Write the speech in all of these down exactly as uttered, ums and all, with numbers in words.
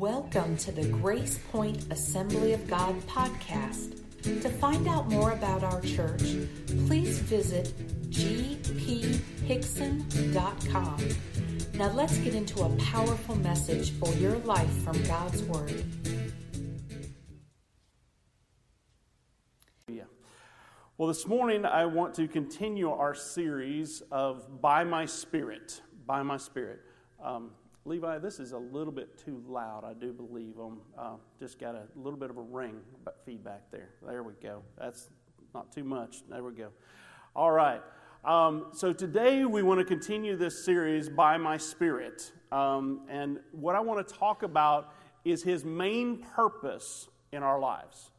Welcome to the Grace Point Assembly of God podcast. To find out more about our church, please visit g p hixson dot com. Now let's get into a powerful message for your life from God's Word. Well, this morning I want to continue our series of By My Spirit. By My Spirit. Um, Levi, this is a little bit too loud, I do believe. Um, uh, just got a little bit of a ring feedback there. There we go. That's not too much. There we go. All right. Um, so today we want to continue this series, By My Spirit. Um, and what I want to talk about is His main purpose in our lives.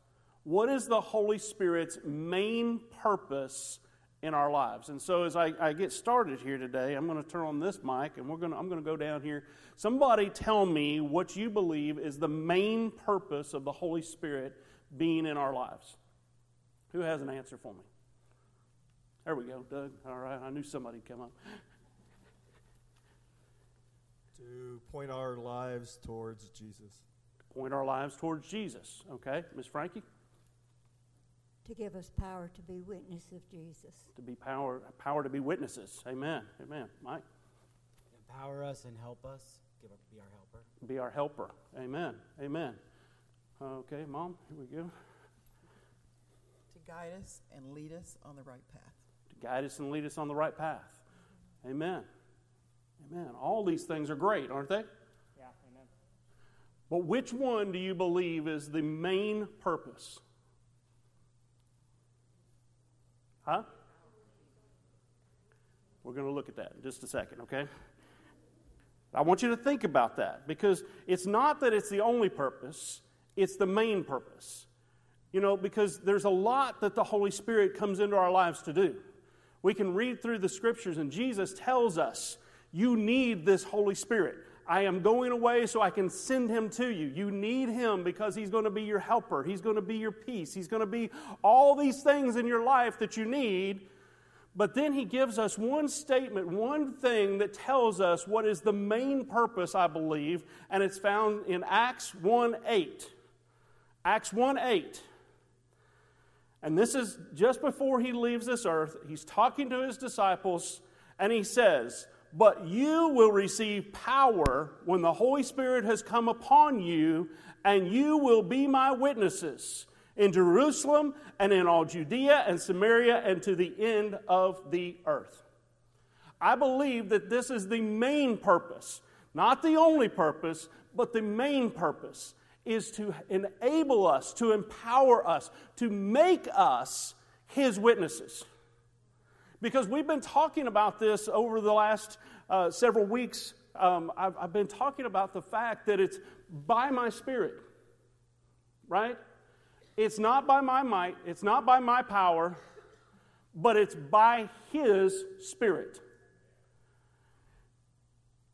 What is the Holy Spirit's main purpose in our lives? And so as I, I get started here today, I'm going to turn on this mic and we're going to, I'm going to go down here. Somebody tell me what you believe is the main purpose of the Holy Spirit being in our lives. Who has an answer for me? There we go, Doug. All right, I knew somebody would come up. To point our lives towards Jesus. Point our lives towards Jesus. Okay, Miss Frankie? To give us power to be witnesses of Jesus. To be power, power to be witnesses. Amen. Amen. Mike? Empower us and help us. Give up, be our helper. Be our helper. Amen. Amen. Okay, Mom, here we go. To guide us and lead us on the right path. To guide us and lead us on the right path. Amen. Amen. All these things are great, aren't they? Yeah, amen. But which one do you believe is the main purpose? Huh? We're going to look at that in just a second, okay? I want you to think about that, because it's not that it's the only purpose, it's the main purpose. You know, because there's a lot that the Holy Spirit comes into our lives to do. We can read through the Scriptures, and Jesus tells us, you need this Holy Spirit. I am going away so I can send Him to you. You need Him because He's going to be your helper. He's going to be your peace. He's going to be all these things in your life that you need. But then He gives us one statement, one thing that tells us what is the main purpose, I believe, and it's found in Acts one eight. Acts one eight. And this is just before He leaves this earth. He's talking to His disciples, and He says, but you will receive power when the Holy Spirit has come upon you, and you will be my witnesses in Jerusalem and in all Judea and Samaria and to the end of the earth. I believe that this is the main purpose, not the only purpose, but the main purpose is to enable us, to empower us, to make us His witnesses. Because we've been talking about this over the last uh, several weeks. Um, I've, I've been talking about the fact that it's by my spirit, right? It's not by my might, it's not by my power, but it's by His Spirit.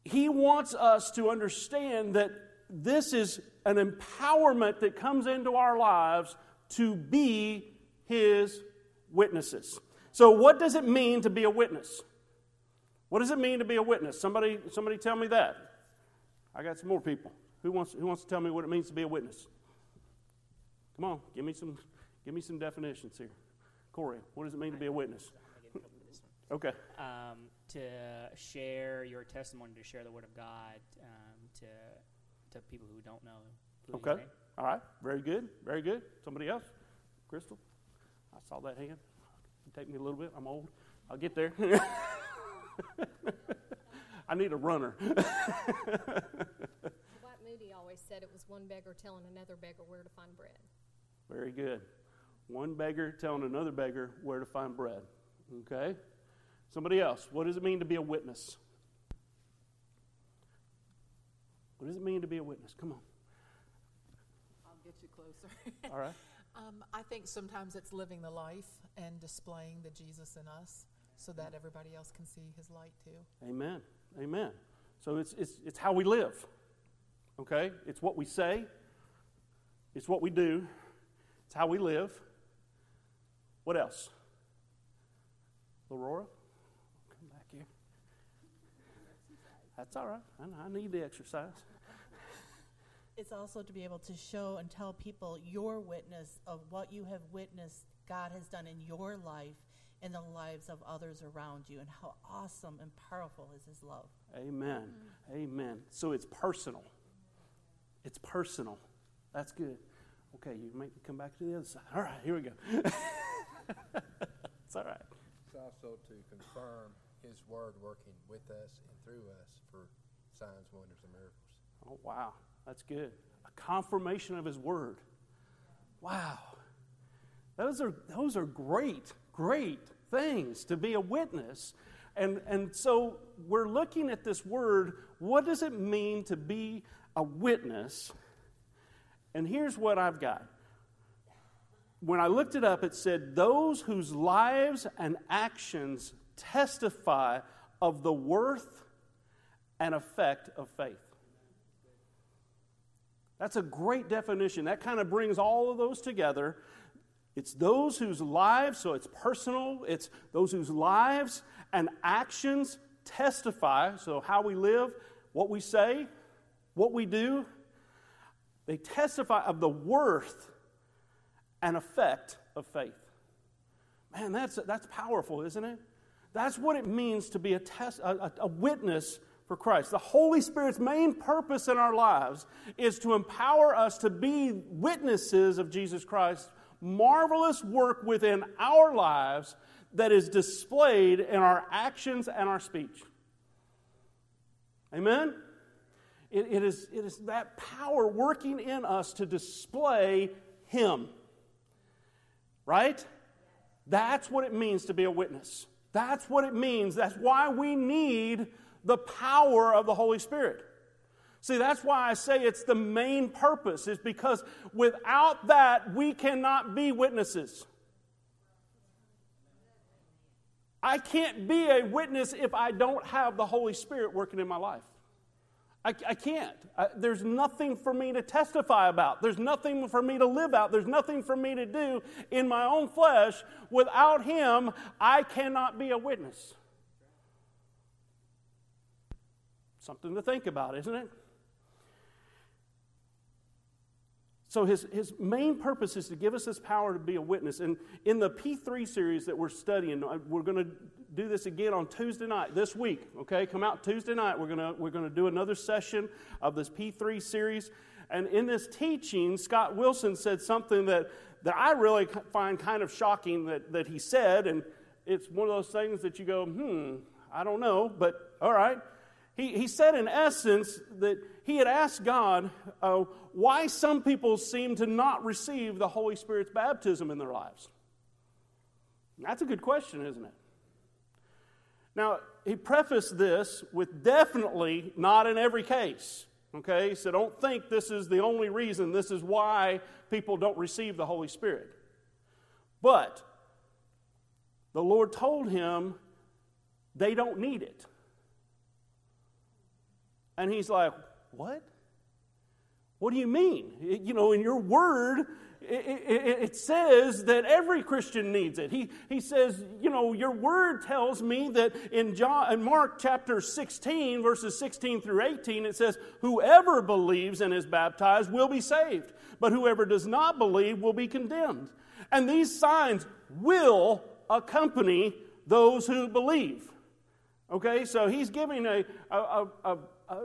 He wants us to understand that this is an empowerment that comes into our lives to be His witnesses. So what does it mean to be a witness? What does it mean to be a witness? Somebody somebody tell me that. I got some more people. Who wants who wants to tell me what it means to be a witness? Come on, give me some give me some definitions here. Corey, what does it mean to be a witness? Okay. Um, to share your testimony, to share the Word of God um, to to people who don't know. Okay. Okay. All right. Very good. Very good. Somebody else? Crystal? I saw that hand. Take me a little bit. I'm old. I'll get there. I need a runner. Dwight Moody always said it was one beggar telling another beggar where to find bread. Very good. One beggar telling another beggar where to find bread. Okay. Somebody else. What does it mean to be a witness? What does it mean to be a witness? Come on. I'll get you closer. All right. Um, I think sometimes it's living the life and displaying the Jesus in us so that everybody else can see His light too. Amen. Amen. So it's it's it's how we live, okay? It's what we say. It's what we do. It's how we live. What else? Aurora, come back here. That's all right. I, I need the exercise. It's also to be able to show and tell people your witness of what you have witnessed God has done in your life and the lives of others around you, and how awesome and powerful is his love. Amen. Mm-hmm. Amen. So it's personal. It's personal. That's good. Okay, you might come back to the other side. All right, here we go. It's all right. It's also to confirm his word working with us and through us for signs, wonders, and miracles. Oh, wow. That's good. A confirmation of his word. Wow. Those are those are great, great things to be a witness. And and so we're looking at this word. What does it mean to be a witness? And here's what I've got. When I looked it up, it said, those whose lives and actions testify of the worth and effect of faith. That's a great definition. That kind of brings all of those together. It's those whose lives, so it's personal, it's those whose lives and actions testify, so how we live, what we say, what we do, they testify of the worth and effect of faith. Man, that's that's powerful, isn't it? That's what it means to be a, tes- a, a witness for Christ. The Holy Spirit's main purpose in our lives is to empower us to be witnesses of Jesus Christ. Marvelous work within our lives that is displayed in our actions and our speech. Amen? It, it, is, it is that power working in us to display Him. Right? That's what it means to be a witness. That's what it means. That's why we need the power of the Holy Spirit. See, that's why I say it's the main purpose, is because without that, we cannot be witnesses. I can't be a witness if I don't have the Holy Spirit working in my life. I, I can't. I, there's nothing for me to testify about. There's nothing for me to live out. There's nothing for me to do in my own flesh. Without Him, I cannot be a witness. Something to think about, isn't it? So his, his main purpose is to give us this power to be a witness. And in the P three series that we're studying, we're going to do this again on Tuesday night this week. Okay, come out Tuesday night. We're going to we're going to do another session of this P three series. And in this teaching, Scott Wilson said something that, that I really find kind of shocking that, that he said. And it's one of those things that you go, hmm, I don't know, but all right. He, he said, in essence, that he had asked God uh, why some people seem to not receive the Holy Spirit's baptism in their lives. That's a good question, isn't it? Now, he prefaced this with definitely not in every case. Okay, so don't think this is the only reason. This is why people don't receive the Holy Spirit. But the Lord told him they don't need it. And he's like, what? What do you mean? It, you know, in your word, it, it, it says that every Christian needs it. He he says, you know, your word tells me that in John, in Mark chapter sixteen, verses sixteen through eighteen, it says, whoever believes and is baptized will be saved, but whoever does not believe will be condemned. And these signs will accompany those who believe. Okay, so he's giving a a a a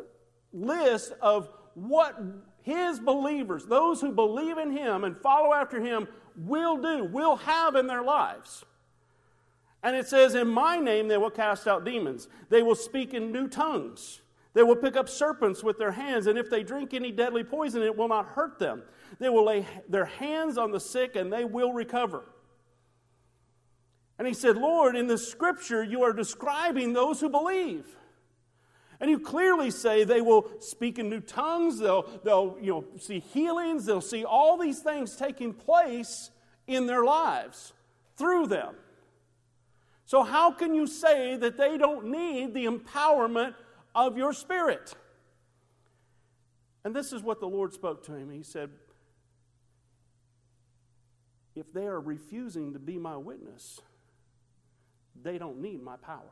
list of what his believers, those who believe in him and follow after him, will do, will have in their lives. And it says, in my name they will cast out demons. They will speak in new tongues. They will pick up serpents with their hands, and if they drink any deadly poison, it will not hurt them. They will lay their hands on the sick, and they will recover. And he said, Lord, in the scripture you are describing those who believe. And you clearly say they will speak in new tongues, they'll, they'll you know, see healings, they'll see all these things taking place in their lives through them. So how can you say that they don't need the empowerment of your spirit? And this is what the Lord spoke to him. He said, if they are refusing to be my witness, they don't need my power.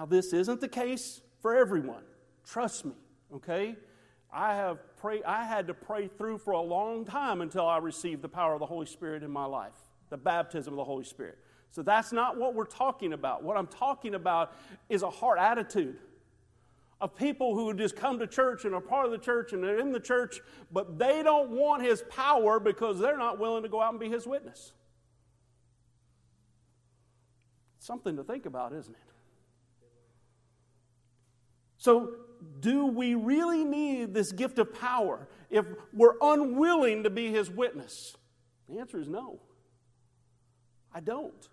Now, this isn't the case for everyone. Trust me, okay? I have pray, I had to pray through for a long time until I received the power of the Holy Spirit in my life, the baptism of the Holy Spirit. So that's not what we're talking about. What I'm talking about is a heart attitude of people who just come to church and are part of the church and they're in the church, but they don't want His power because they're not willing to go out and be His witness. Something to think about, isn't it? So do we really need this gift of power if we're unwilling to be His witness? The answer is no. I don't.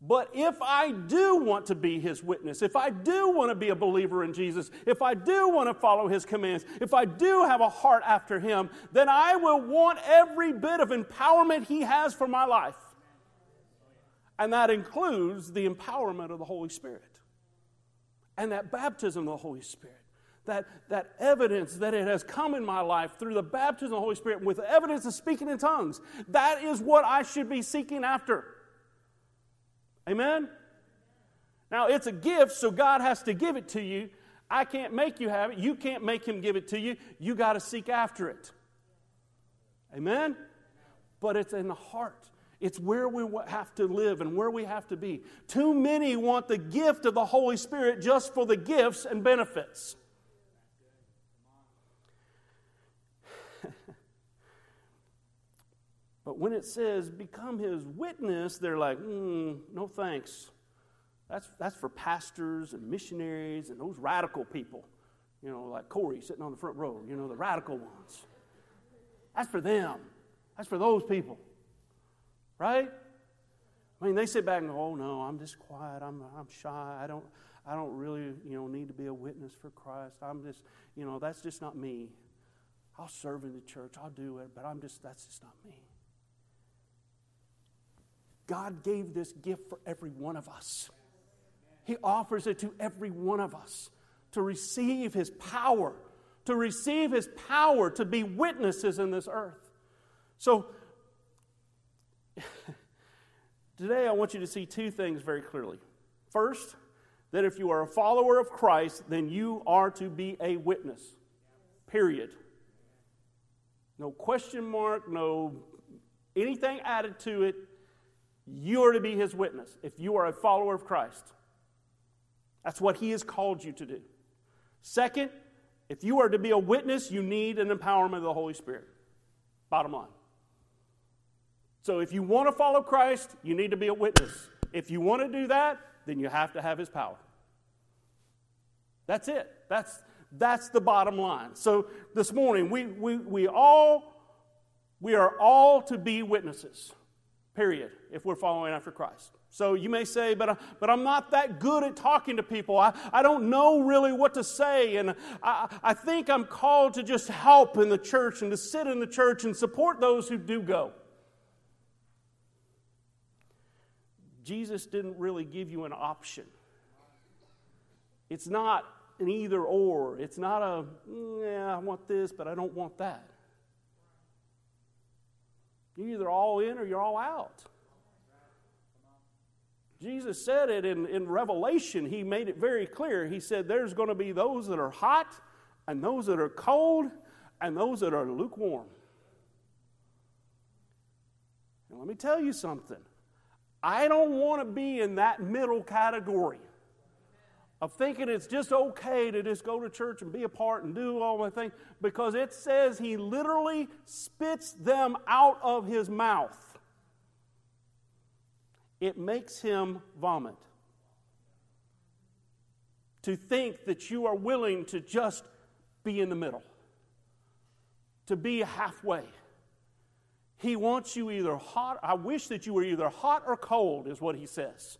But if I do want to be His witness, if I do want to be a believer in Jesus, if I do want to follow His commands, if I do have a heart after Him, then I will want every bit of empowerment He has for my life. And that includes the empowerment of the Holy Spirit. And that baptism of the Holy Spirit, that, that evidence that it has come in my life through the baptism of the Holy Spirit with the evidence of speaking in tongues, that is what I should be seeking after. Amen? Now, it's a gift, so God has to give it to you. I can't make you have it. You can't make Him give it to you. You got to seek after it. Amen? But it's in the heart. It's where we have to live and where we have to be. Too many want the gift of the Holy Spirit just for the gifts and benefits. But when it says become His witness, they're like, mm, no thanks. That's, that's for pastors and missionaries and those radical people. You know, like Corey sitting on the front row. You know, the radical ones. That's for them. That's for those people. Right? I mean, they sit back and go, oh, no, I'm just quiet. I'm I'm shy. I don't I don't really, you know, need to be a witness for Christ. I'm just, you know, that's just not me. I'll serve in the church. I'll do it, but I'm just, that's just not me. God gave this gift for every one of us. He offers it to every one of us to receive His power, to receive His power to be witnesses in this earth. So, today I want you to see two things very clearly. First, that if you are a follower of Christ, then you are to be a witness. Period. No question mark, no anything added to it. You are to be His witness if you are a follower of Christ. That's what He has called you to do. Second, if you are to be a witness, you need an empowerment of the Holy Spirit. Bottom line. So if you want to follow Christ, you need to be a witness. If you want to do that, then you have to have His power. That's it. That's, that's the bottom line. So this morning, we, we, we, all, we are all to be witnesses, period, if we're following after Christ. So you may say, but, I, but I'm not that good at talking to people. I, I don't know really what to say. And I, I think I'm called to just help in the church and to sit in the church and support those who do go. Jesus didn't really give you an option. It's not an either or. It's not a, yeah, I want this, but I don't want that. You're either all in or you're all out. Jesus said it in, in Revelation. He made it very clear. He said there's going to be those that are hot and those that are cold and those that are lukewarm. And let me tell you something. I don't want to be in that middle category of thinking it's just okay to just go to church and be a part and do all my things, because it says He literally spits them out of His mouth. It makes Him vomit. To think that you are willing to just be in the middle, to be halfway. He wants you either hot, I wish that you were either hot or cold, is what He says.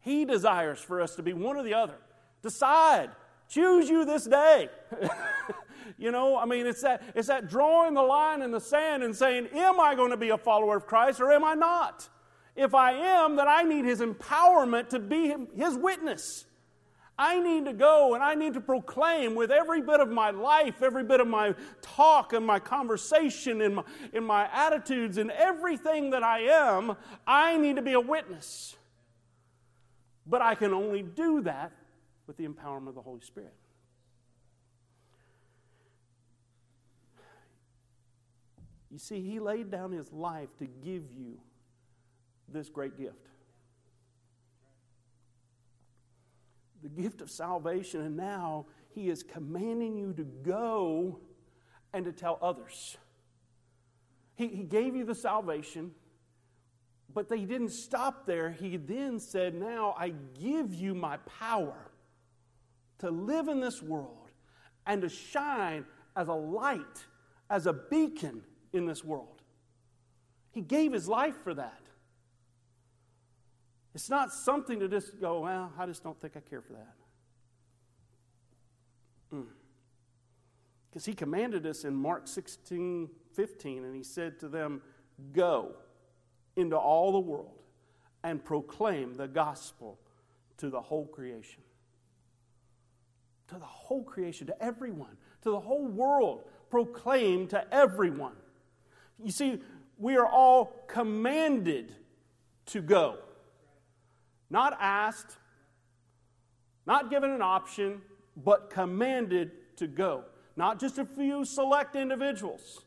He desires for us to be one or the other. Decide. Choose you this day. You know, I mean, it's that, it's that drawing the line in the sand and saying, am I going to be a follower of Christ or am I not? If I am, then I need His empowerment to be His witness. I need to go and I need to proclaim with every bit of my life, every bit of my talk and my conversation and my, and my attitudes and everything that I am, I need to be a witness. But I can only do that with the empowerment of the Holy Spirit. You see, he laid down his life to give you this great gift. The gift of salvation, and now he is commanding you to go and to tell others. He, he gave you the salvation, but they didn't stop there. He then said, now I give you my power to live in this world and to shine as a light, as a beacon in this world. He gave his life for that. It's not something to just go, well, I just don't think I care for that. Because mm. he commanded us in Mark sixteen fifteen, and he said to them, go into all the world and proclaim the gospel to the whole creation. To the whole creation, to everyone, to the whole world. Proclaim to everyone. You see, we are all commanded to go. Not asked, not given an option, but commanded to go. Not just a few select individuals.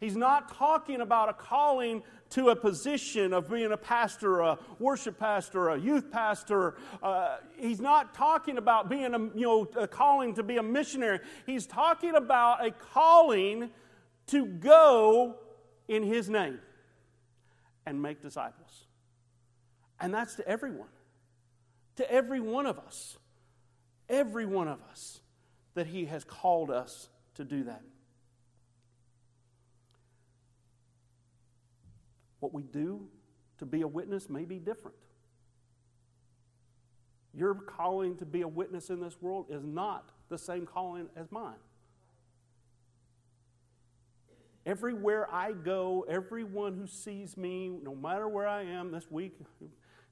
He's not talking about a calling to a position of being a pastor, a worship pastor, a youth pastor. Uh, he's not talking about being a, you know, a calling to be a missionary. He's talking about a calling to go in his name and make disciples. And that's to everyone. To every one of us. Every one of us. That he has called us to do that. What we do to be a witness may be different. Your calling to be a witness in this world is not the same calling as mine. Everywhere I go, everyone who sees me, no matter where I am this week,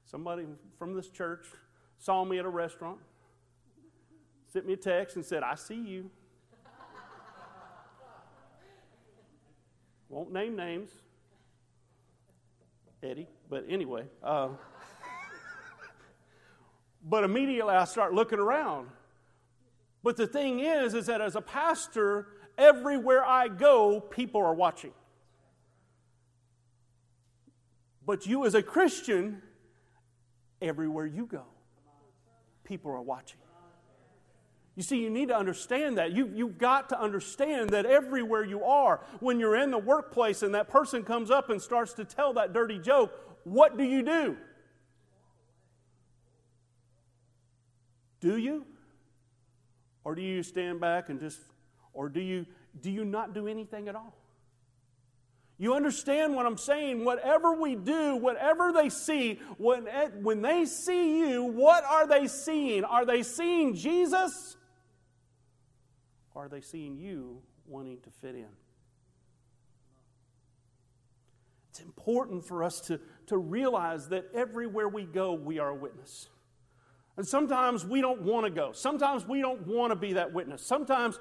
somebody from this church saw me at a restaurant, sent me a text and said, I see you. Won't name names. Eddie, but anyway. Uh, but immediately I start looking around. But the thing is, is that as a pastor, everywhere I go, people are watching. But you as a Christian, everywhere you go, people are watching. You see, you need to understand that. You, you've got to understand that everywhere you are, when you're in the workplace and that person comes up and starts to tell that dirty joke, what do you do? Do you? Or do you stand back and just, or do you, do you not do anything at all? You understand what I'm saying? Whatever we do, whatever they see, when, when they see you, what are they seeing? Are they seeing Jesus? Are they seeing you wanting to fit in? It's important for us to, to realize that everywhere we go, we are a witness. And sometimes we don't want to go. Sometimes we don't want to be that witness. Sometimes,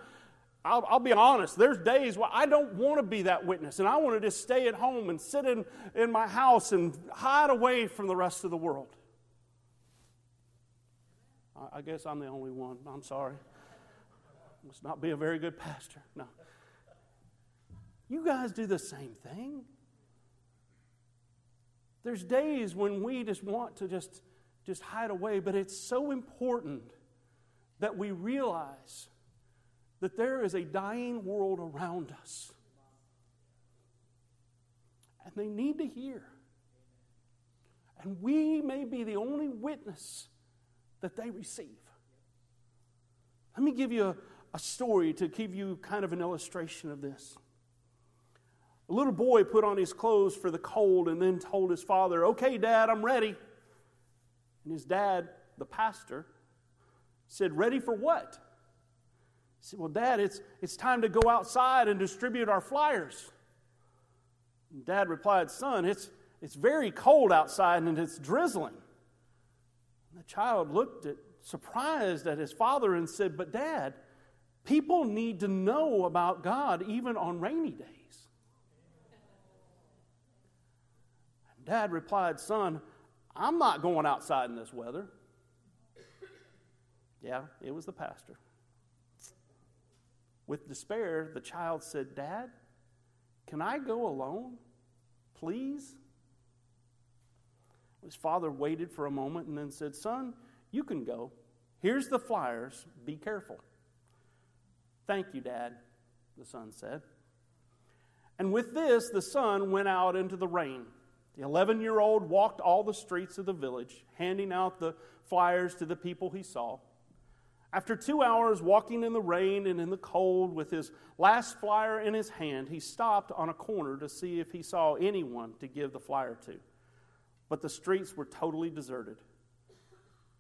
I'll, I'll be honest, there's days where I don't want to be that witness, and I want to just stay at home and sit in, in my house and hide away from the rest of the world. I, I guess I'm the only one. I'm sorry. Must not be a very good pastor. No. You guys do the same thing. There's days when we just want to just, just hide away, but it's so important that we realize that there is a dying world around us. And they need to hear. And we may be the only witness that they receive. Let me give you a, a story to give you kind of an illustration of this. A little boy put on his clothes for the cold and then told his father, okay, Dad, I'm ready. And his dad, the pastor, said, ready for what? He said, well, Dad, it's it's time to go outside and distribute our flyers. And Dad replied, son, it's it's very cold outside and it's drizzling. And the child looked at, surprised at his father and said, but Dad, people need to know about God even on rainy days. And Dad replied, son, I'm not going outside in this weather. Yeah, it was the pastor. With despair, the child said, "Dad, can I go alone, please?" His father waited for a moment and then said, "Son, you can go. Here's the flyers. Be careful." "Thank you, Dad," the son said. And with this, the son went out into the rain. The eleven-year-old walked all the streets of the village, handing out the flyers to the people he saw. After two hours walking in the rain and in the cold with his last flyer in his hand, he stopped on a corner to see if he saw anyone to give the flyer to. But the streets were totally deserted.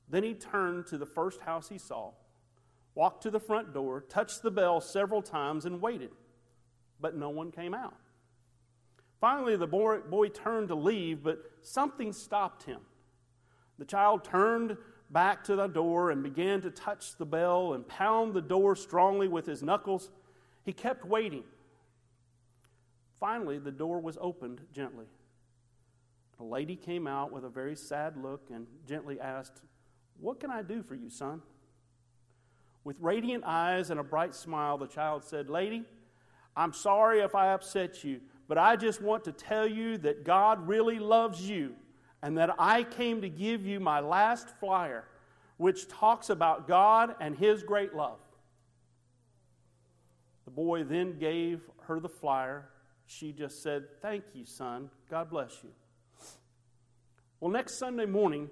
Then he turned to the first house he saw, walked to the front door, touched the bell several times, and waited. But no one came out. Finally, the boy, boy turned to leave, but something stopped him. The child turned back to the door and began to touch the bell and pound the door strongly with his knuckles. He kept waiting. Finally, the door was opened gently. A lady came out with a very sad look and gently asked, "What can I do for you, son?" With radiant eyes and a bright smile, the child said, "Lady, I'm sorry if I upset you, but I just want to tell you that God really loves you and that I came to give you my last flyer, which talks about God and His great love." The boy then gave her the flyer. She just said, "Thank you, son. God bless you." Well, next Sunday morning,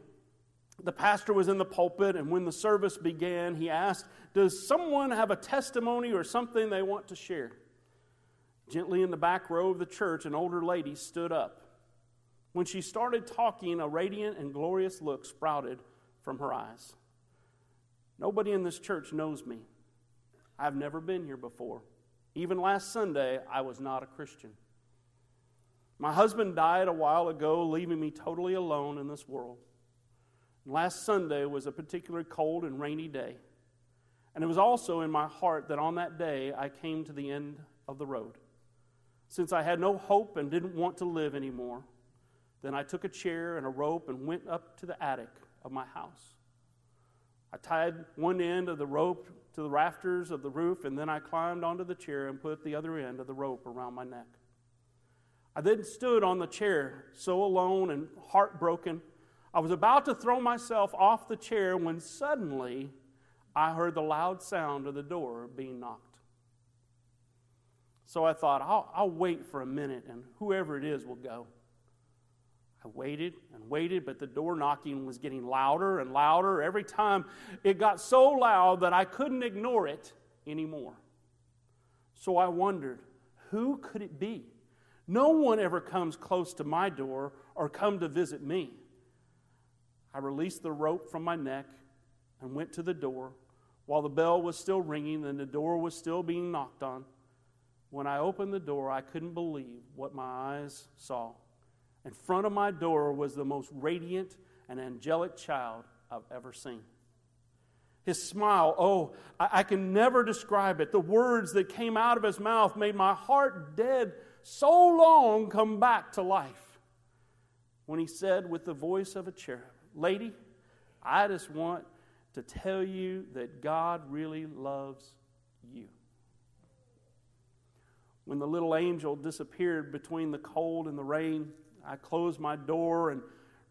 the pastor was in the pulpit, and when the service began, he asked, "Does someone have a testimony or something they want to share?" Gently in the back row of the church, an older lady stood up. When she started talking, a radiant and glorious look sprouted from her eyes. "Nobody in this church knows me. I've never been here before. Even last Sunday, I was not a Christian. My husband died a while ago, leaving me totally alone in this world. Last Sunday was a particularly cold and rainy day. And it was also in my heart that on that day I came to the end of the road. Since I had no hope and didn't want to live anymore, then I took a chair and a rope and went up to the attic of my house. I tied one end of the rope to the rafters of the roof, and then I climbed onto the chair and put the other end of the rope around my neck. I then stood on the chair, so alone and heartbroken. I was about to throw myself off the chair when suddenly I heard the loud sound of the door being knocked. So I thought, I'll, I'll wait for a minute and whoever it is will go. I waited and waited, but the door knocking was getting louder and louder. Every time it got so loud that I couldn't ignore it anymore. So I wondered, who could it be? No one ever comes close to my door or come to visit me. I released the rope from my neck and went to the door. While the bell was still ringing and the door was still being knocked on, when I opened the door, I couldn't believe what my eyes saw. In front of my door was the most radiant and angelic child I've ever seen. His smile, oh, I, I can never describe it. The words that came out of his mouth made my heart dead so long come back to life. When he said with the voice of a cherub, 'Lady, I just want to tell you that God really loves you.' When the little angel disappeared between the cold and the rain, I closed my door and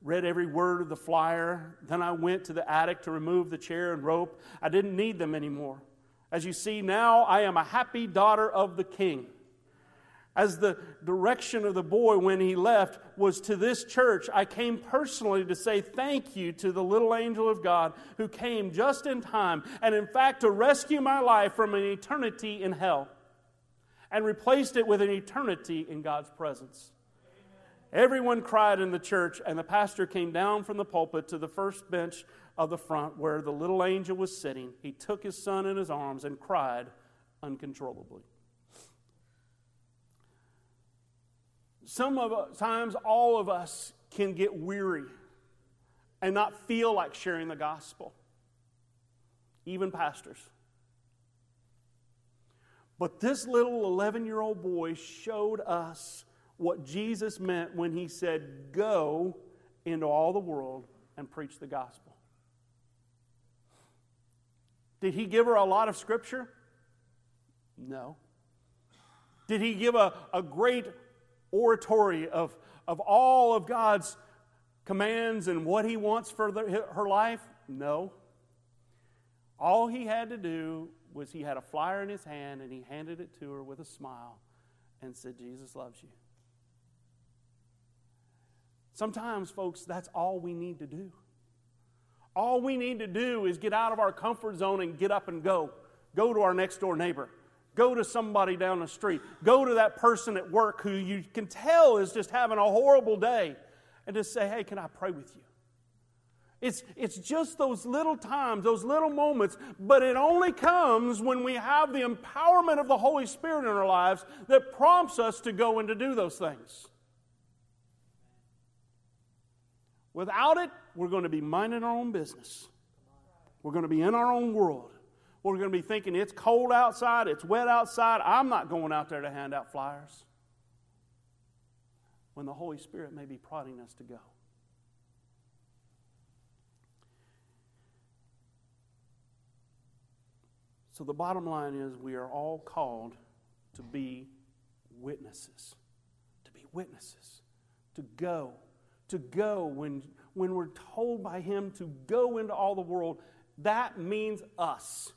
read every word of the flyer. Then I went to the attic to remove the chair and rope. I didn't need them anymore. As you see, now I am a happy daughter of the King. As the direction of the boy when he left was to this church, I came personally to say thank you to the little angel of God who came just in time and, in fact, to rescue my life from an eternity in hell and replaced it with an eternity in God's presence." Amen. Everyone cried in the church, and the pastor came down from the pulpit to the first bench of the front where the little angel was sitting. He took his son in his arms and cried uncontrollably. Sometimes all of us can get weary and not feel like sharing the gospel, even pastors. But this little eleven-year-old boy showed us what Jesus meant when he said, "Go into all the world and preach the gospel." Did he give her a lot of scripture? No. Did he give a, a great oratory of, of all of God's commands and what he wants for the, her life? No. All he had to do was he had a flyer in his hand and he handed it to her with a smile and said, Jesus loves you. Sometimes, folks, that's all we need to do. All we need to do is get out of our comfort zone and get up and go. Go to our next door neighbor. Go to somebody down the street. Go to that person at work who you can tell is just having a horrible day and just say, hey, can I pray with you? It's, it's just those little times, those little moments, but it only comes when we have the empowerment of the Holy Spirit in our lives that prompts us to go and to do those things. Without it, we're going to be minding our own business. We're going to be in our own world. We're going to be thinking it's cold outside, it's wet outside, I'm not going out there to hand out flyers. When the Holy Spirit may be prodding us to go. So the bottom line is we are all called to be witnesses. To be witnesses. To go. To go when, when we're told by Him to go into all the world. That means us.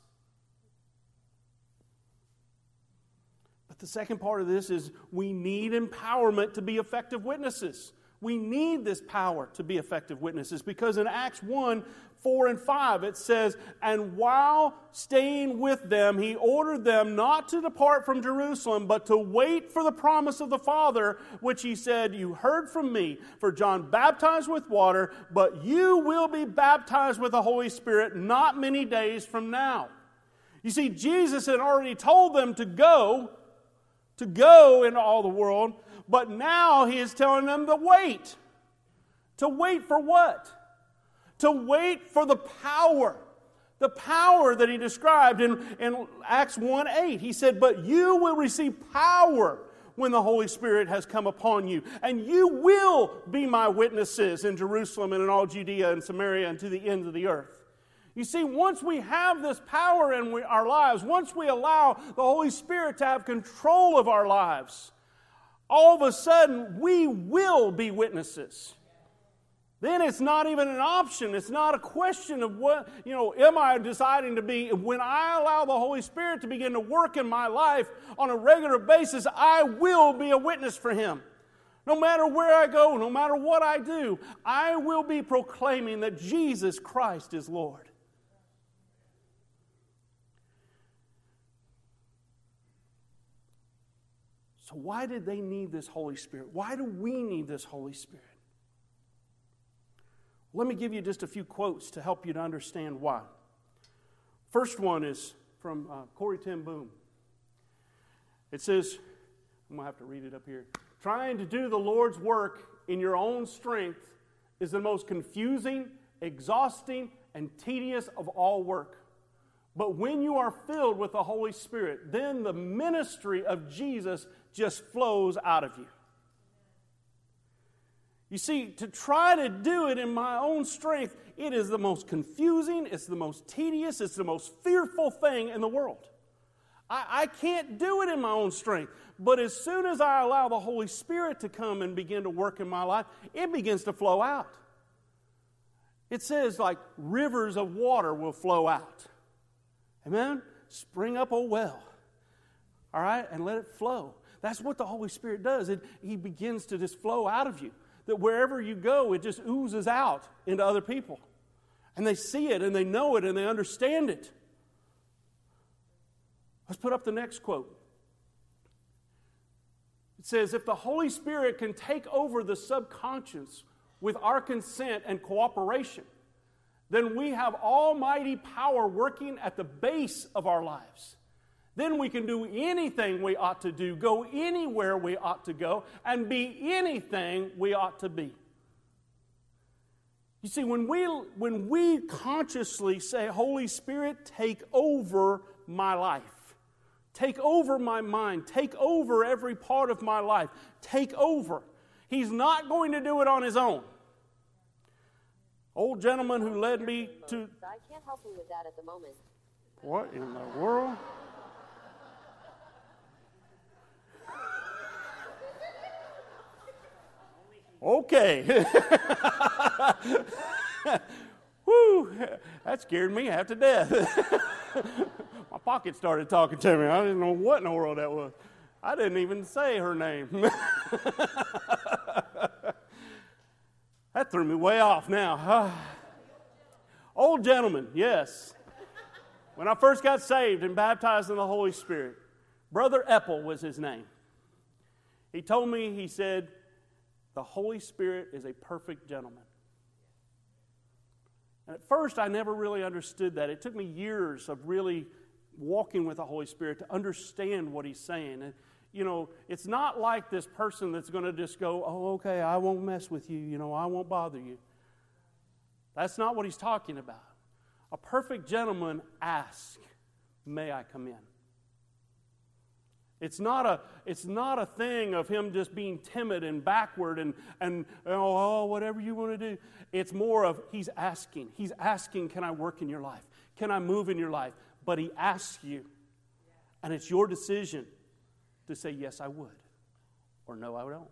But the second part of this is we need empowerment to be effective witnesses. We need this power to be effective witnesses because in Acts one, four and five it says, and while staying with them, he ordered them not to depart from Jerusalem, but to wait for the promise of the Father, which he said, you heard from me, for John baptized with water, but you will be baptized with the Holy Spirit not many days from now. You see, Jesus had already told them to go, to go into all the world, but now he is telling them to wait. To wait for what? To wait for the power. The power that he described in, in Acts one eight. He said, but you will receive power when the Holy Spirit has come upon you. And you will be my witnesses in Jerusalem and in all Judea and Samaria and to the ends of the earth. You see, once we have this power in we, our lives, once we allow the Holy Spirit to have control of our lives, all of a sudden we will be witnesses. Then it's not even an option. It's not a question of what, you know, am I deciding to be? When I allow the Holy Spirit to begin to work in my life on a regular basis, I will be a witness for Him. No matter where I go, no matter what I do, I will be proclaiming that Jesus Christ is Lord. So why did they need this Holy Spirit? Why do we need this Holy Spirit? Let me give you just a few quotes to help you to understand why. First one is from uh, Corrie Ten Boom. It says, I'm going to have to read it up here. Trying to do the Lord's work in your own strength is the most confusing, exhausting, and tedious of all work. But when you are filled with the Holy Spirit, then the ministry of Jesus just flows out of you. You see, to try to do it in my own strength, it is the most confusing, it's the most tedious, it's the most fearful thing in the world. I, I can't do it in my own strength. But as soon as I allow the Holy Spirit to come and begin to work in my life, it begins to flow out. It says like rivers of water will flow out. Amen? Spring up a well. All right? And let it flow. That's what the Holy Spirit does. It, he begins to just flow out of you. That wherever you go, it just oozes out into other people. And they see it, and they know it, and they understand it. Let's put up the next quote. It says, if the Holy Spirit can take over the subconscious with our consent and cooperation, then we have almighty power working at the base of our lives. Then we can do anything we ought to do, go anywhere we ought to go, and be anything we ought to be. You see, when we, when we consciously say, Holy Spirit, take over my life. Take over my mind. Take over every part of my life. Take over. He's not going to do it on his own. Old gentleman who led me to... I can't help him with that at the moment. What in the world? Okay. Woo, that scared me half to death. My pocket started talking to me. I didn't know what in the world that was. I didn't even say her name. That threw me way off now. Old gentleman, yes. When I first got saved and baptized in the Holy Spirit, Brother Epple was his name. He told me, he said, the Holy Spirit is a perfect gentleman. And at first, I never really understood that. It took me years of really walking with the Holy Spirit to understand what he's saying. And, you know, it's not like this person that's going to just go, oh, okay, I won't mess with you, you know, I won't bother you. That's not what he's talking about. A perfect gentleman asks, may I come in? It's not a it's not a thing of him just being timid and backward and, and oh, whatever you want to do. It's more of he's asking. He's asking, can I work in your life? Can I move in your life? But he asks you. And it's your decision to say, yes, I would. Or no, I don't.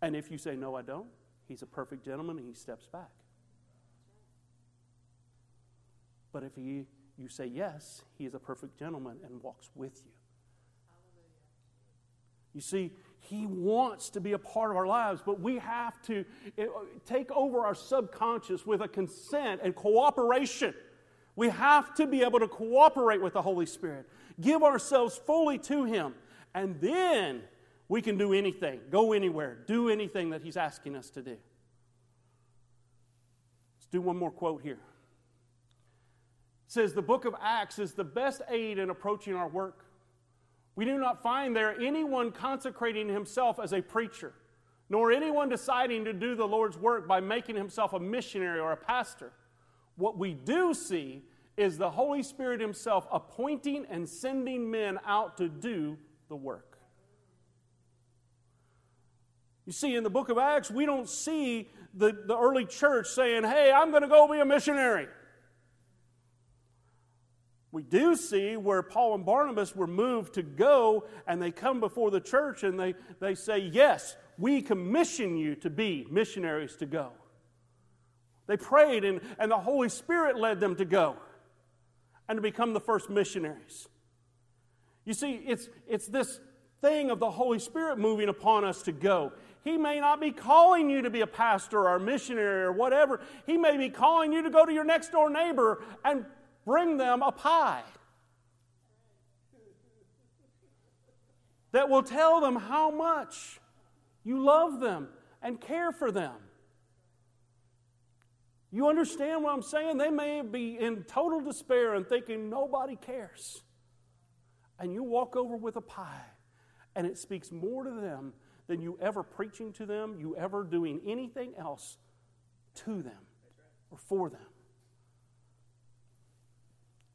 And if you say, no, I don't, he's a perfect gentleman and he steps back. But if he, you say yes, he is a perfect gentleman and walks with you. You see, he wants to be a part of our lives, but we have to take over our subconscious with a consent and cooperation. We have to be able to cooperate with the Holy Spirit, give ourselves fully to him, and then we can do anything, go anywhere, do anything that he's asking us to do. Let's do one more quote here. It says, the book of Acts is the best aid in approaching our work. We do not find there anyone consecrating himself as a preacher, nor anyone deciding to do the Lord's work by making himself a missionary or a pastor. What we do see is the Holy Spirit himself appointing and sending men out to do the work. You see, in the book of Acts, we don't see the, the early church saying, hey, I'm going to go be a missionary. We do see where Paul and Barnabas were moved to go, and they come before the church and they, they say, yes, we commission you to be missionaries to go. They prayed and, and the Holy Spirit led them to go and to become the first missionaries. You see, it's, it's this thing of the Holy Spirit moving upon us to go. He may not be calling you to be a pastor or a missionary or whatever. He may be calling you to go to your next door neighbor and bring them a pie that will tell them how much you love them and care for them. You understand what I'm saying? They may be in total despair and thinking nobody cares. And you walk over with a pie, and it speaks more to them than you ever preaching to them, you ever doing anything else to them or for them.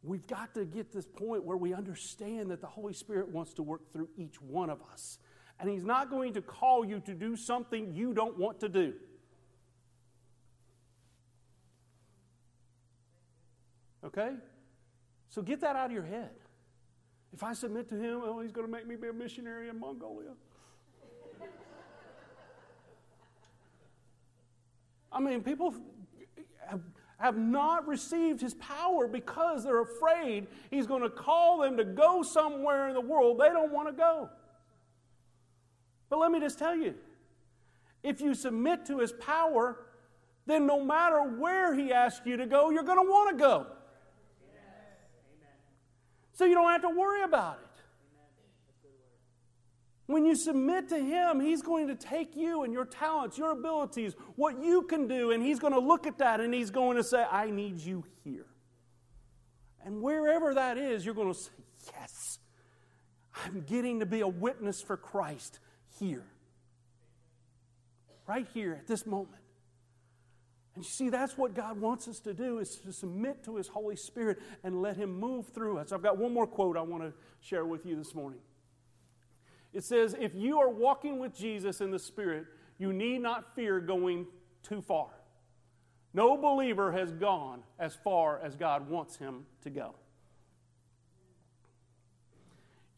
We've got to get this point where we understand that the Holy Spirit wants to work through each one of us. And he's not going to call you to do something you don't want to do. Okay? So get that out of your head. If I submit to him, oh, he's going to make me be a missionary in Mongolia. I mean, people have... have not received his power because they're afraid he's going to call them to go somewhere in the world they don't want to go. But let me just tell you, if you submit to his power, then no matter where he asks you to go, you're going to want to go. Yes. So you don't have to worry about it. When you submit to him, he's going to take you and your talents, your abilities, what you can do, and he's going to look at that and he's going to say, I need you here. And wherever that is, you're going to say, yes, I'm getting to be a witness for Christ here. Right here at this moment. And you see, that's what God wants us to do, is to submit to his Holy Spirit and let him move through us. I've got one more quote I want to share with you this morning. It says, if you are walking with Jesus in the Spirit, you need not fear going too far. No believer has gone as far as God wants him to go.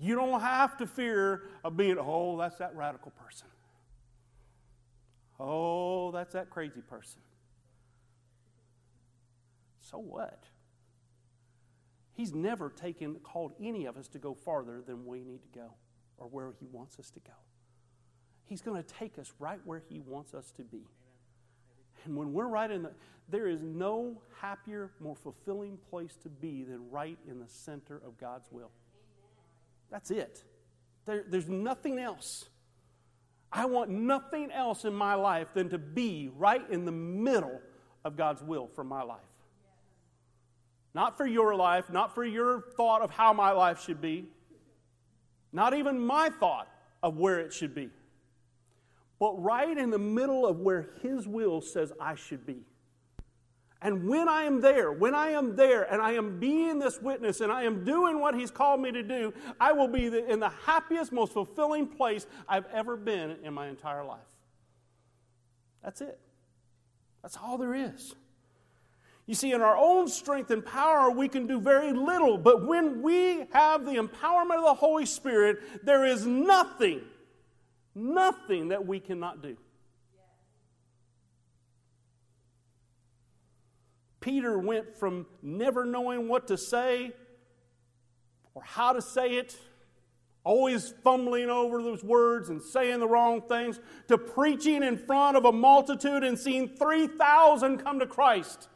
You don't have to fear of being, oh, that's that radical person. Oh, that's that crazy person. So what? He's never taken, called any of us to go farther than we need to go or where he wants us to go. He's going to take us right where he wants us to be. And when we're right in the, there is no happier, more fulfilling place to be than right in the center of God's will. That's it. There, there's nothing else. I want nothing else in my life than to be right in the middle of God's will for my life. Not for your life, not for your thought of how my life should be, not even my thought of where it should be, but right in the middle of where his will says I should be. And when I am there, when I am there and I am being this witness and I am doing what he's called me to do, I will be in the happiest, most fulfilling place I've ever been in my entire life. That's it. That's all there is. You see, in our own strength and power, we can do very little. But when we have the empowerment of the Holy Spirit, there is nothing, nothing that we cannot do. Peter went from never knowing what to say or how to say it, always fumbling over those words and saying the wrong things, to preaching in front of a multitude and seeing three thousand come to Christ.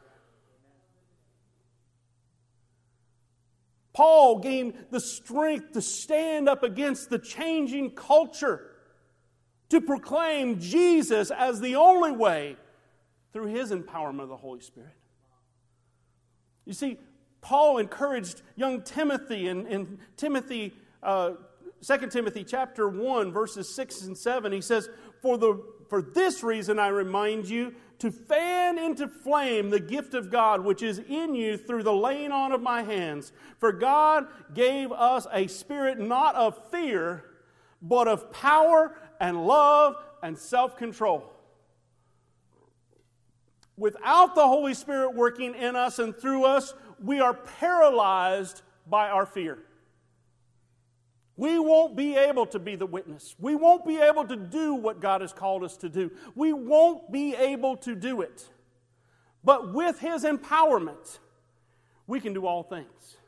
Paul gained the strength to stand up against the changing culture, to proclaim Jesus as the only way through his empowerment of the Holy Spirit. You see, Paul encouraged young Timothy in, in Timothy, uh, Second Timothy chapter one, verses six and seven. He says, For the for this reason I remind you to fan into flame the gift of God which is in you through the laying on of my hands. For God gave us a spirit not of fear, but of power and love and self-control. Without the Holy Spirit working in us and through us, we are paralyzed by our fear. We won't be able to be the witness. We won't be able to do what God has called us to do. We won't be able to do it. But with his empowerment, we can do all things.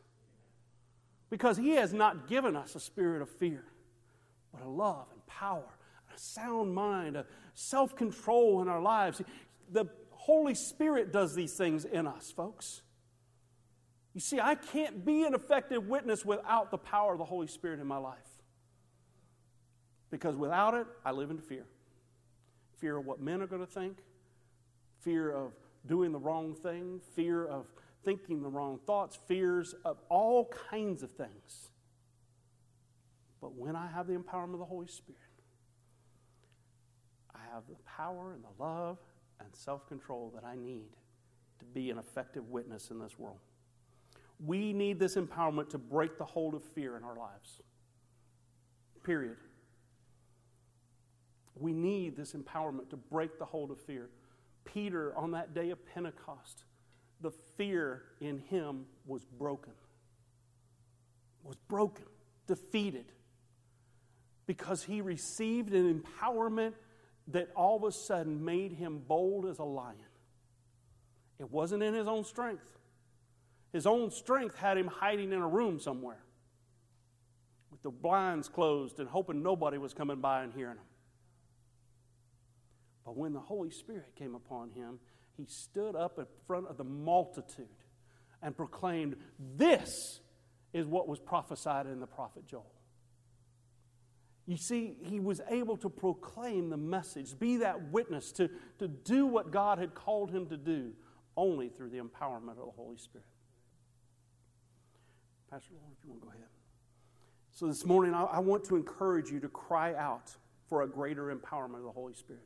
Because he has not given us a spirit of fear, but a love and power, a sound mind, a self-control in our lives. The Holy Spirit does these things in us, folks. You see, I can't be an effective witness without the power of the Holy Spirit in my life. Because without it, I live in fear. Fear of what men are going to think. Fear of doing the wrong thing. Fear of thinking the wrong thoughts. Fears of all kinds of things. But when I have the empowerment of the Holy Spirit, I have the power and the love and self-control that I need to be an effective witness in this world. We need this empowerment to break the hold of fear in our lives. Period. We need this empowerment to break the hold of fear. Peter, on that day of Pentecost, the fear in him was broken. Was broken, defeated. Because he received an empowerment that all of a sudden made him bold as a lion. It wasn't in his own strength. His own strength had him hiding in a room somewhere with the blinds closed and hoping nobody was coming by and hearing him. But when the Holy Spirit came upon him, he stood up in front of the multitude and proclaimed, "This is what was prophesied in the prophet Joel." You see, he was able to proclaim the message, be that witness, to, to do what God had called him to do only through the empowerment of the Holy Spirit. Pastor Lord, if you want to go ahead. So this morning, I, I want to encourage you to cry out for a greater empowerment of the Holy Spirit.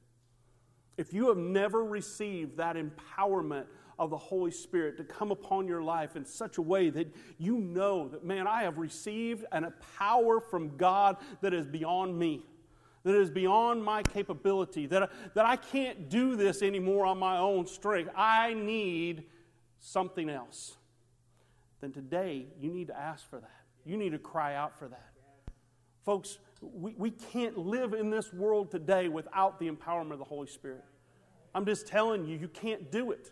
If you have never received that empowerment of the Holy Spirit to come upon your life in such a way that you know that, man, I have received an, a power from God that is beyond me, that is beyond my capability, that I, that I can't do this anymore on my own strength. I need something else. Then today you need to ask for that. You need to cry out for that. Folks, we, we can't live in this world today without the empowerment of the Holy Spirit. I'm just telling you, you can't do it.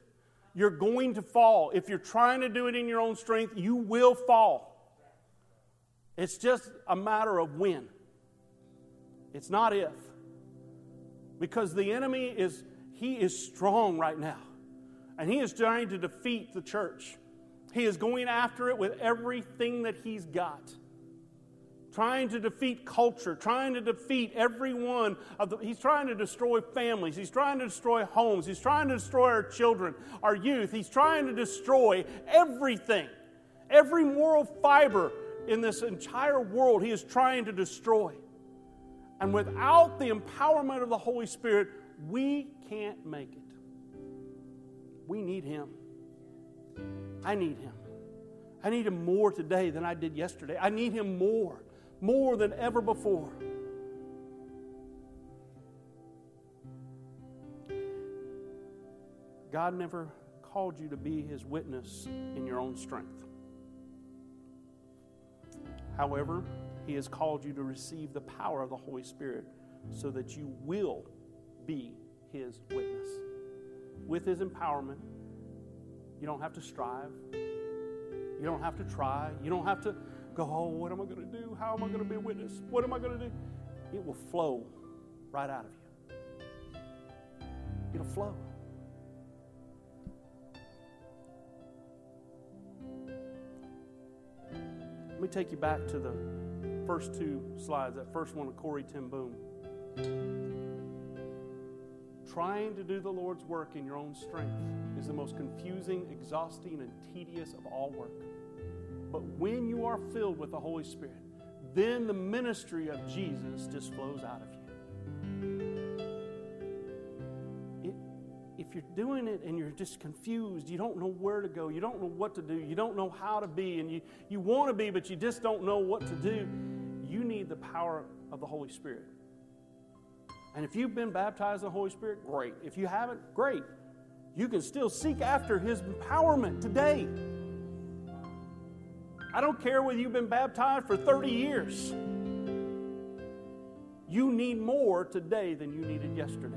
You're going to fall. If you're trying to do it in your own strength, you will fall. It's just a matter of when. It's not if. Because the enemy is, he is strong right now. And he is trying to defeat the church. He is going after it with everything that he's got. Trying to defeat culture, trying to defeat everyone. Of the, he's trying to destroy families. He's trying to destroy homes. He's trying to destroy our children, our youth. He's trying to destroy everything. Every moral fiber in this entire world he is trying to destroy. And without the empowerment of the Holy Spirit, we can't make it. We need Him. I need Him. I need Him more today than I did yesterday. I need Him more. More than ever before. God never called you to be His witness in your own strength. However, He has called you to receive the power of the Holy Spirit so that you will be His witness. With His empowerment, you don't have to strive. You don't have to try. You don't have to go, oh, what am I going to do? How am I going to be a witness? What am I going to do? It will flow right out of you. It'll flow. Let me take you back to the first two slides. That first one of Corrie Ten Boom. Trying to do the Lord's work in your own strength is the most confusing, exhausting, and tedious of all work. But when you are filled with the Holy Spirit, then the ministry of Jesus just flows out of you. It, if you're doing it and you're just confused, you don't know where to go, you don't know what to do, you don't know how to be, and you, you want to be, but you just don't know what to do, you need the power of the Holy Spirit. And if you've been baptized in the Holy Spirit, great. If you haven't, great. You can still seek after His empowerment today. I don't care whether you've been baptized for thirty years. You need more today than you needed yesterday.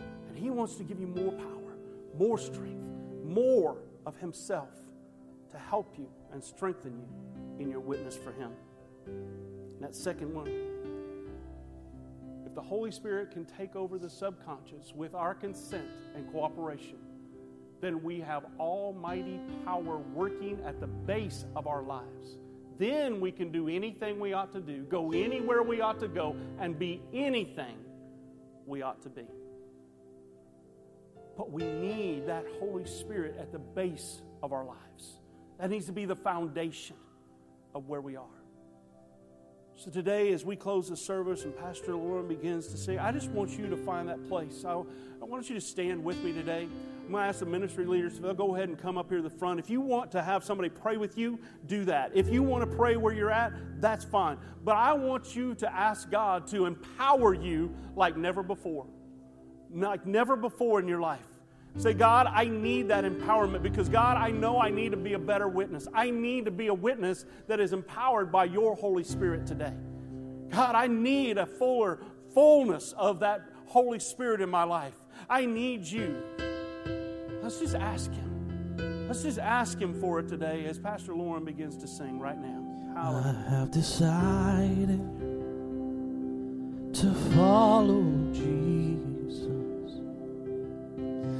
And He wants to give you more power, more strength, more of Himself to help you and strengthen you in your witness for Him. And that second one, if the Holy Spirit can take over the subconscious with our consent and cooperation, then we have almighty power working at the base of our lives. Then we can do anything we ought to do, go anywhere we ought to go, and be anything we ought to be. But we need that Holy Spirit at the base of our lives. That needs to be the foundation of where we are. So today, as we close the service and Pastor Lauren begins to sing, I just want you to find that place. I, I want you to stand with me today. I'm going to ask the ministry leaders, they'll go ahead and come up here to the front. If you want to have somebody pray with you, do that. If you want to pray where you're at, that's fine. But I want you to ask God to empower you like never before. Like never before in your life. Say, God, I need that empowerment because, God, I know I need to be a better witness. I need to be a witness that is empowered by your Holy Spirit today. God, I need a fuller fullness of that Holy Spirit in my life. I need you. Let's just ask Him. Let's just ask Him for it today as Pastor Lauren begins to sing right now. Hallelujah. I have decided to follow Jesus.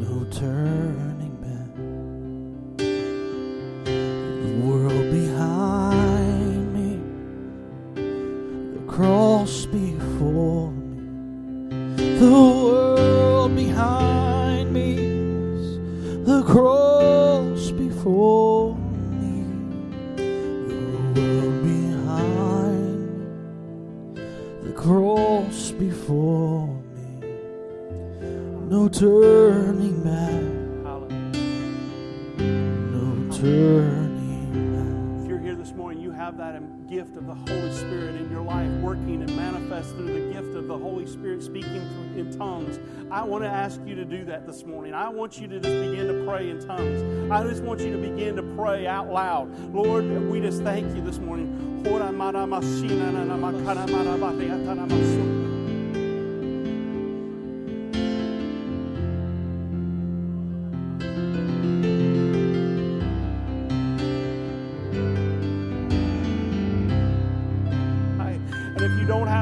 no turning back. The world behind me, the cross before me. The world behind me, the cross before me. The world behind me, the cross before me, no turning back, no turning back. If you're here this morning, you have that gift of the Holy Spirit in your life, working and manifest through the gift of the Holy Spirit, speaking in tongues. I want to ask you to do that this morning. I want you to just begin to pray in tongues. I just want you to begin to pray out loud. Lord, we just thank you this morning.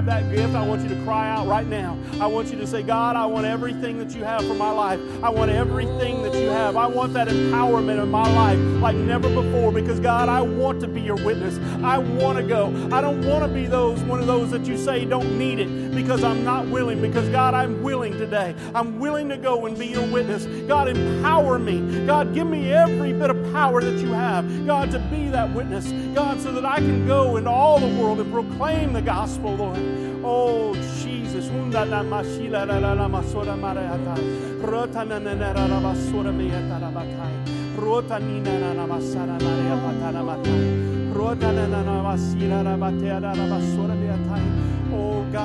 That gift, I want you to cry out right now. I want you to say, God, I want everything that you have for my life. I want everything that you have. I want that empowerment in my life like never before, because God, I want to be your witness. I want to go. I don't want to be those one of those that you say don't need it, because I'm not willing, because God, I'm willing today. I'm willing to go and be your witness. God, empower me. God, give me every bit of power that you have, God, to be that witness, God, so that I can go into all the world and proclaim the gospel, Lord. Oh, Jesus. Oh, God,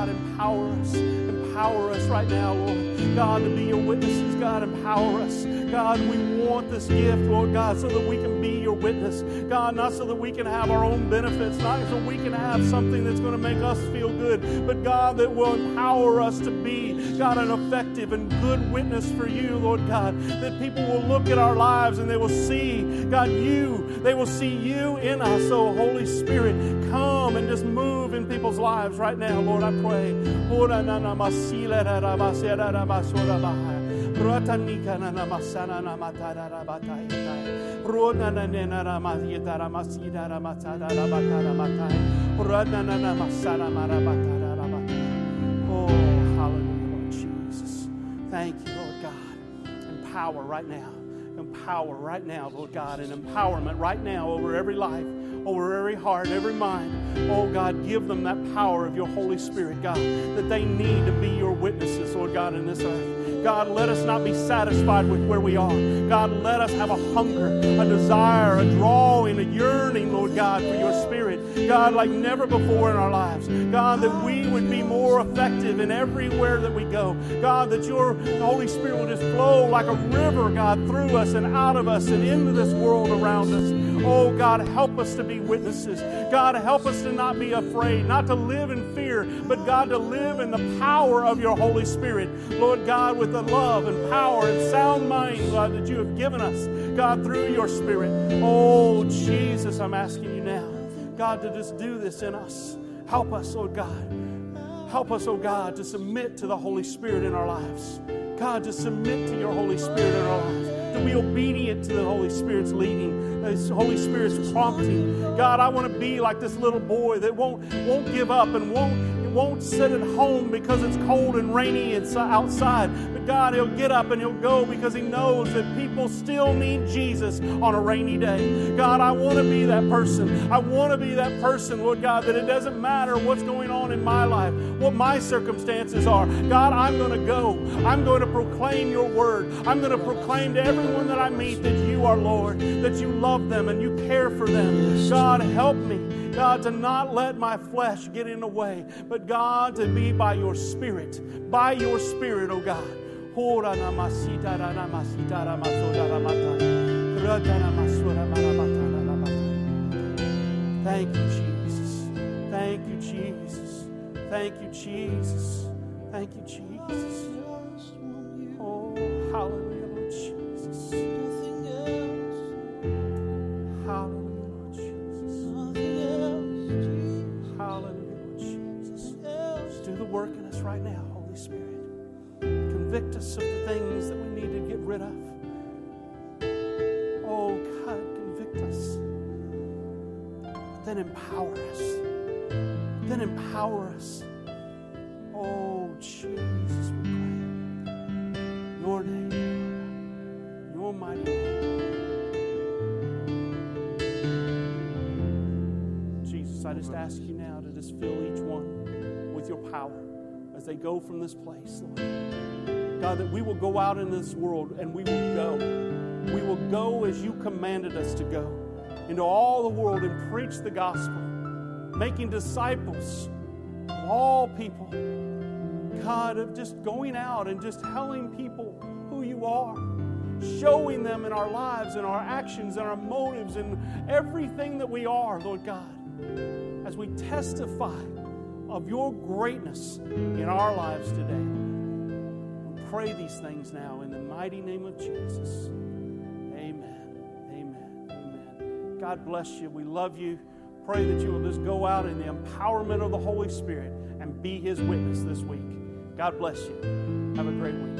empower us. Empower us right now, Lord. God, to be your witnesses. God, empower us. God, we want this gift, Lord God, so that we can be your witness. God, not so that we can have our own benefits, not so we can have something that's going to make us feel good, but God, that will empower us to be, God, an effective and good witness for you, Lord God, that people will look at our lives and they will see, God, you. They will see you in us. So, Holy Spirit, come and just move in people's lives right now, Lord, I pray. Oh, hallelujah, Lord Jesus. Thank you, Lord God. Empower right now. Empower right now, Lord God. And empowerment right now over every life, over every heart, every mind. Oh, God, give them that power of your Holy Spirit, God, that they need to be your witnesses, Lord God, in this earth. God, let us not be satisfied with where we are. God, let us have a hunger, a desire, a drawing, a yearning, Lord God, for your Spirit. God, like never before in our lives. God, that we would be more effective in everywhere that we go. God, that your Holy Spirit will just flow like a river, God, through us and out of us and into this world around us. Oh, God, help us to be witnesses. God, help us to not be afraid, not to live in fear, but God, to live in the power of your Holy Spirit. Lord God, with the love and power and sound mind, God, that you have given us, God, through your Spirit. Oh, Jesus, I'm asking you now, God, to just do this in us. Help us, oh God. Help us, oh God, to submit to the Holy Spirit in our lives. God, to submit to your Holy Spirit in our lives, to be obedient to the Holy Spirit's leading, the Holy Spirit's prompting. God, I want to be like this little boy that won't won't give up and won't won't sit at home because it's cold and rainy it's outside. But God, he'll get up and he'll go because he knows that people still need Jesus on a rainy day. God, I want to be that person. I want to be that person, Lord God, that it doesn't matter what's going on in my life, what my circumstances are. God, I'm going to go. I'm going to proclaim your word. I'm going to proclaim to everyone that I meet that you are Lord, that you love them and you care for them. God, help me. God, to not let my flesh get in the way, but God, to be by your Spirit, by your Spirit, oh God. Thank you, Jesus. Thank you, Jesus. Thank you, Jesus. Thank you, Jesus. Oh, hallelujah, Lord Jesus. Hallelujah. Work in us right now, Holy Spirit. Convict us of the things that we need to get rid of. Oh, God, convict us. But then empower us. Then empower us. Oh, Jesus, we pray. Your name, your mighty name. Jesus, I just ask you now to just fill each one with your power. As they go from this place, Lord. God, that we will go out in this world and we will go we will go as you commanded us to go, into all the world and preach the gospel, making disciples of all people. God, of just going out and just telling people who you are, showing them in our lives and our actions and our motives and everything that we are, Lord God, as we testify of your greatness in our lives today. We pray these things now in the mighty name of Jesus. Amen. Amen. Amen. God bless you. We love you. Pray that you will just go out in the empowerment of the Holy Spirit and be His witness this week. God bless you. Have a great week.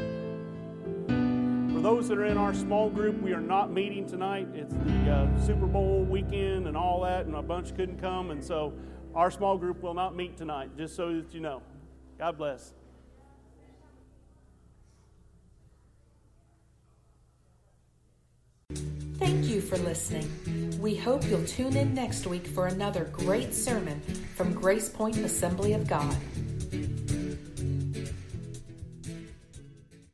For those that are in our small group, we are not meeting tonight. It's the uh, Super Bowl weekend and all that, and a bunch couldn't come, and so our small group will not meet tonight, just so that you know. God bless. Thank you for listening. We hope you'll tune in next week for another great sermon from Grace Point Assembly of God.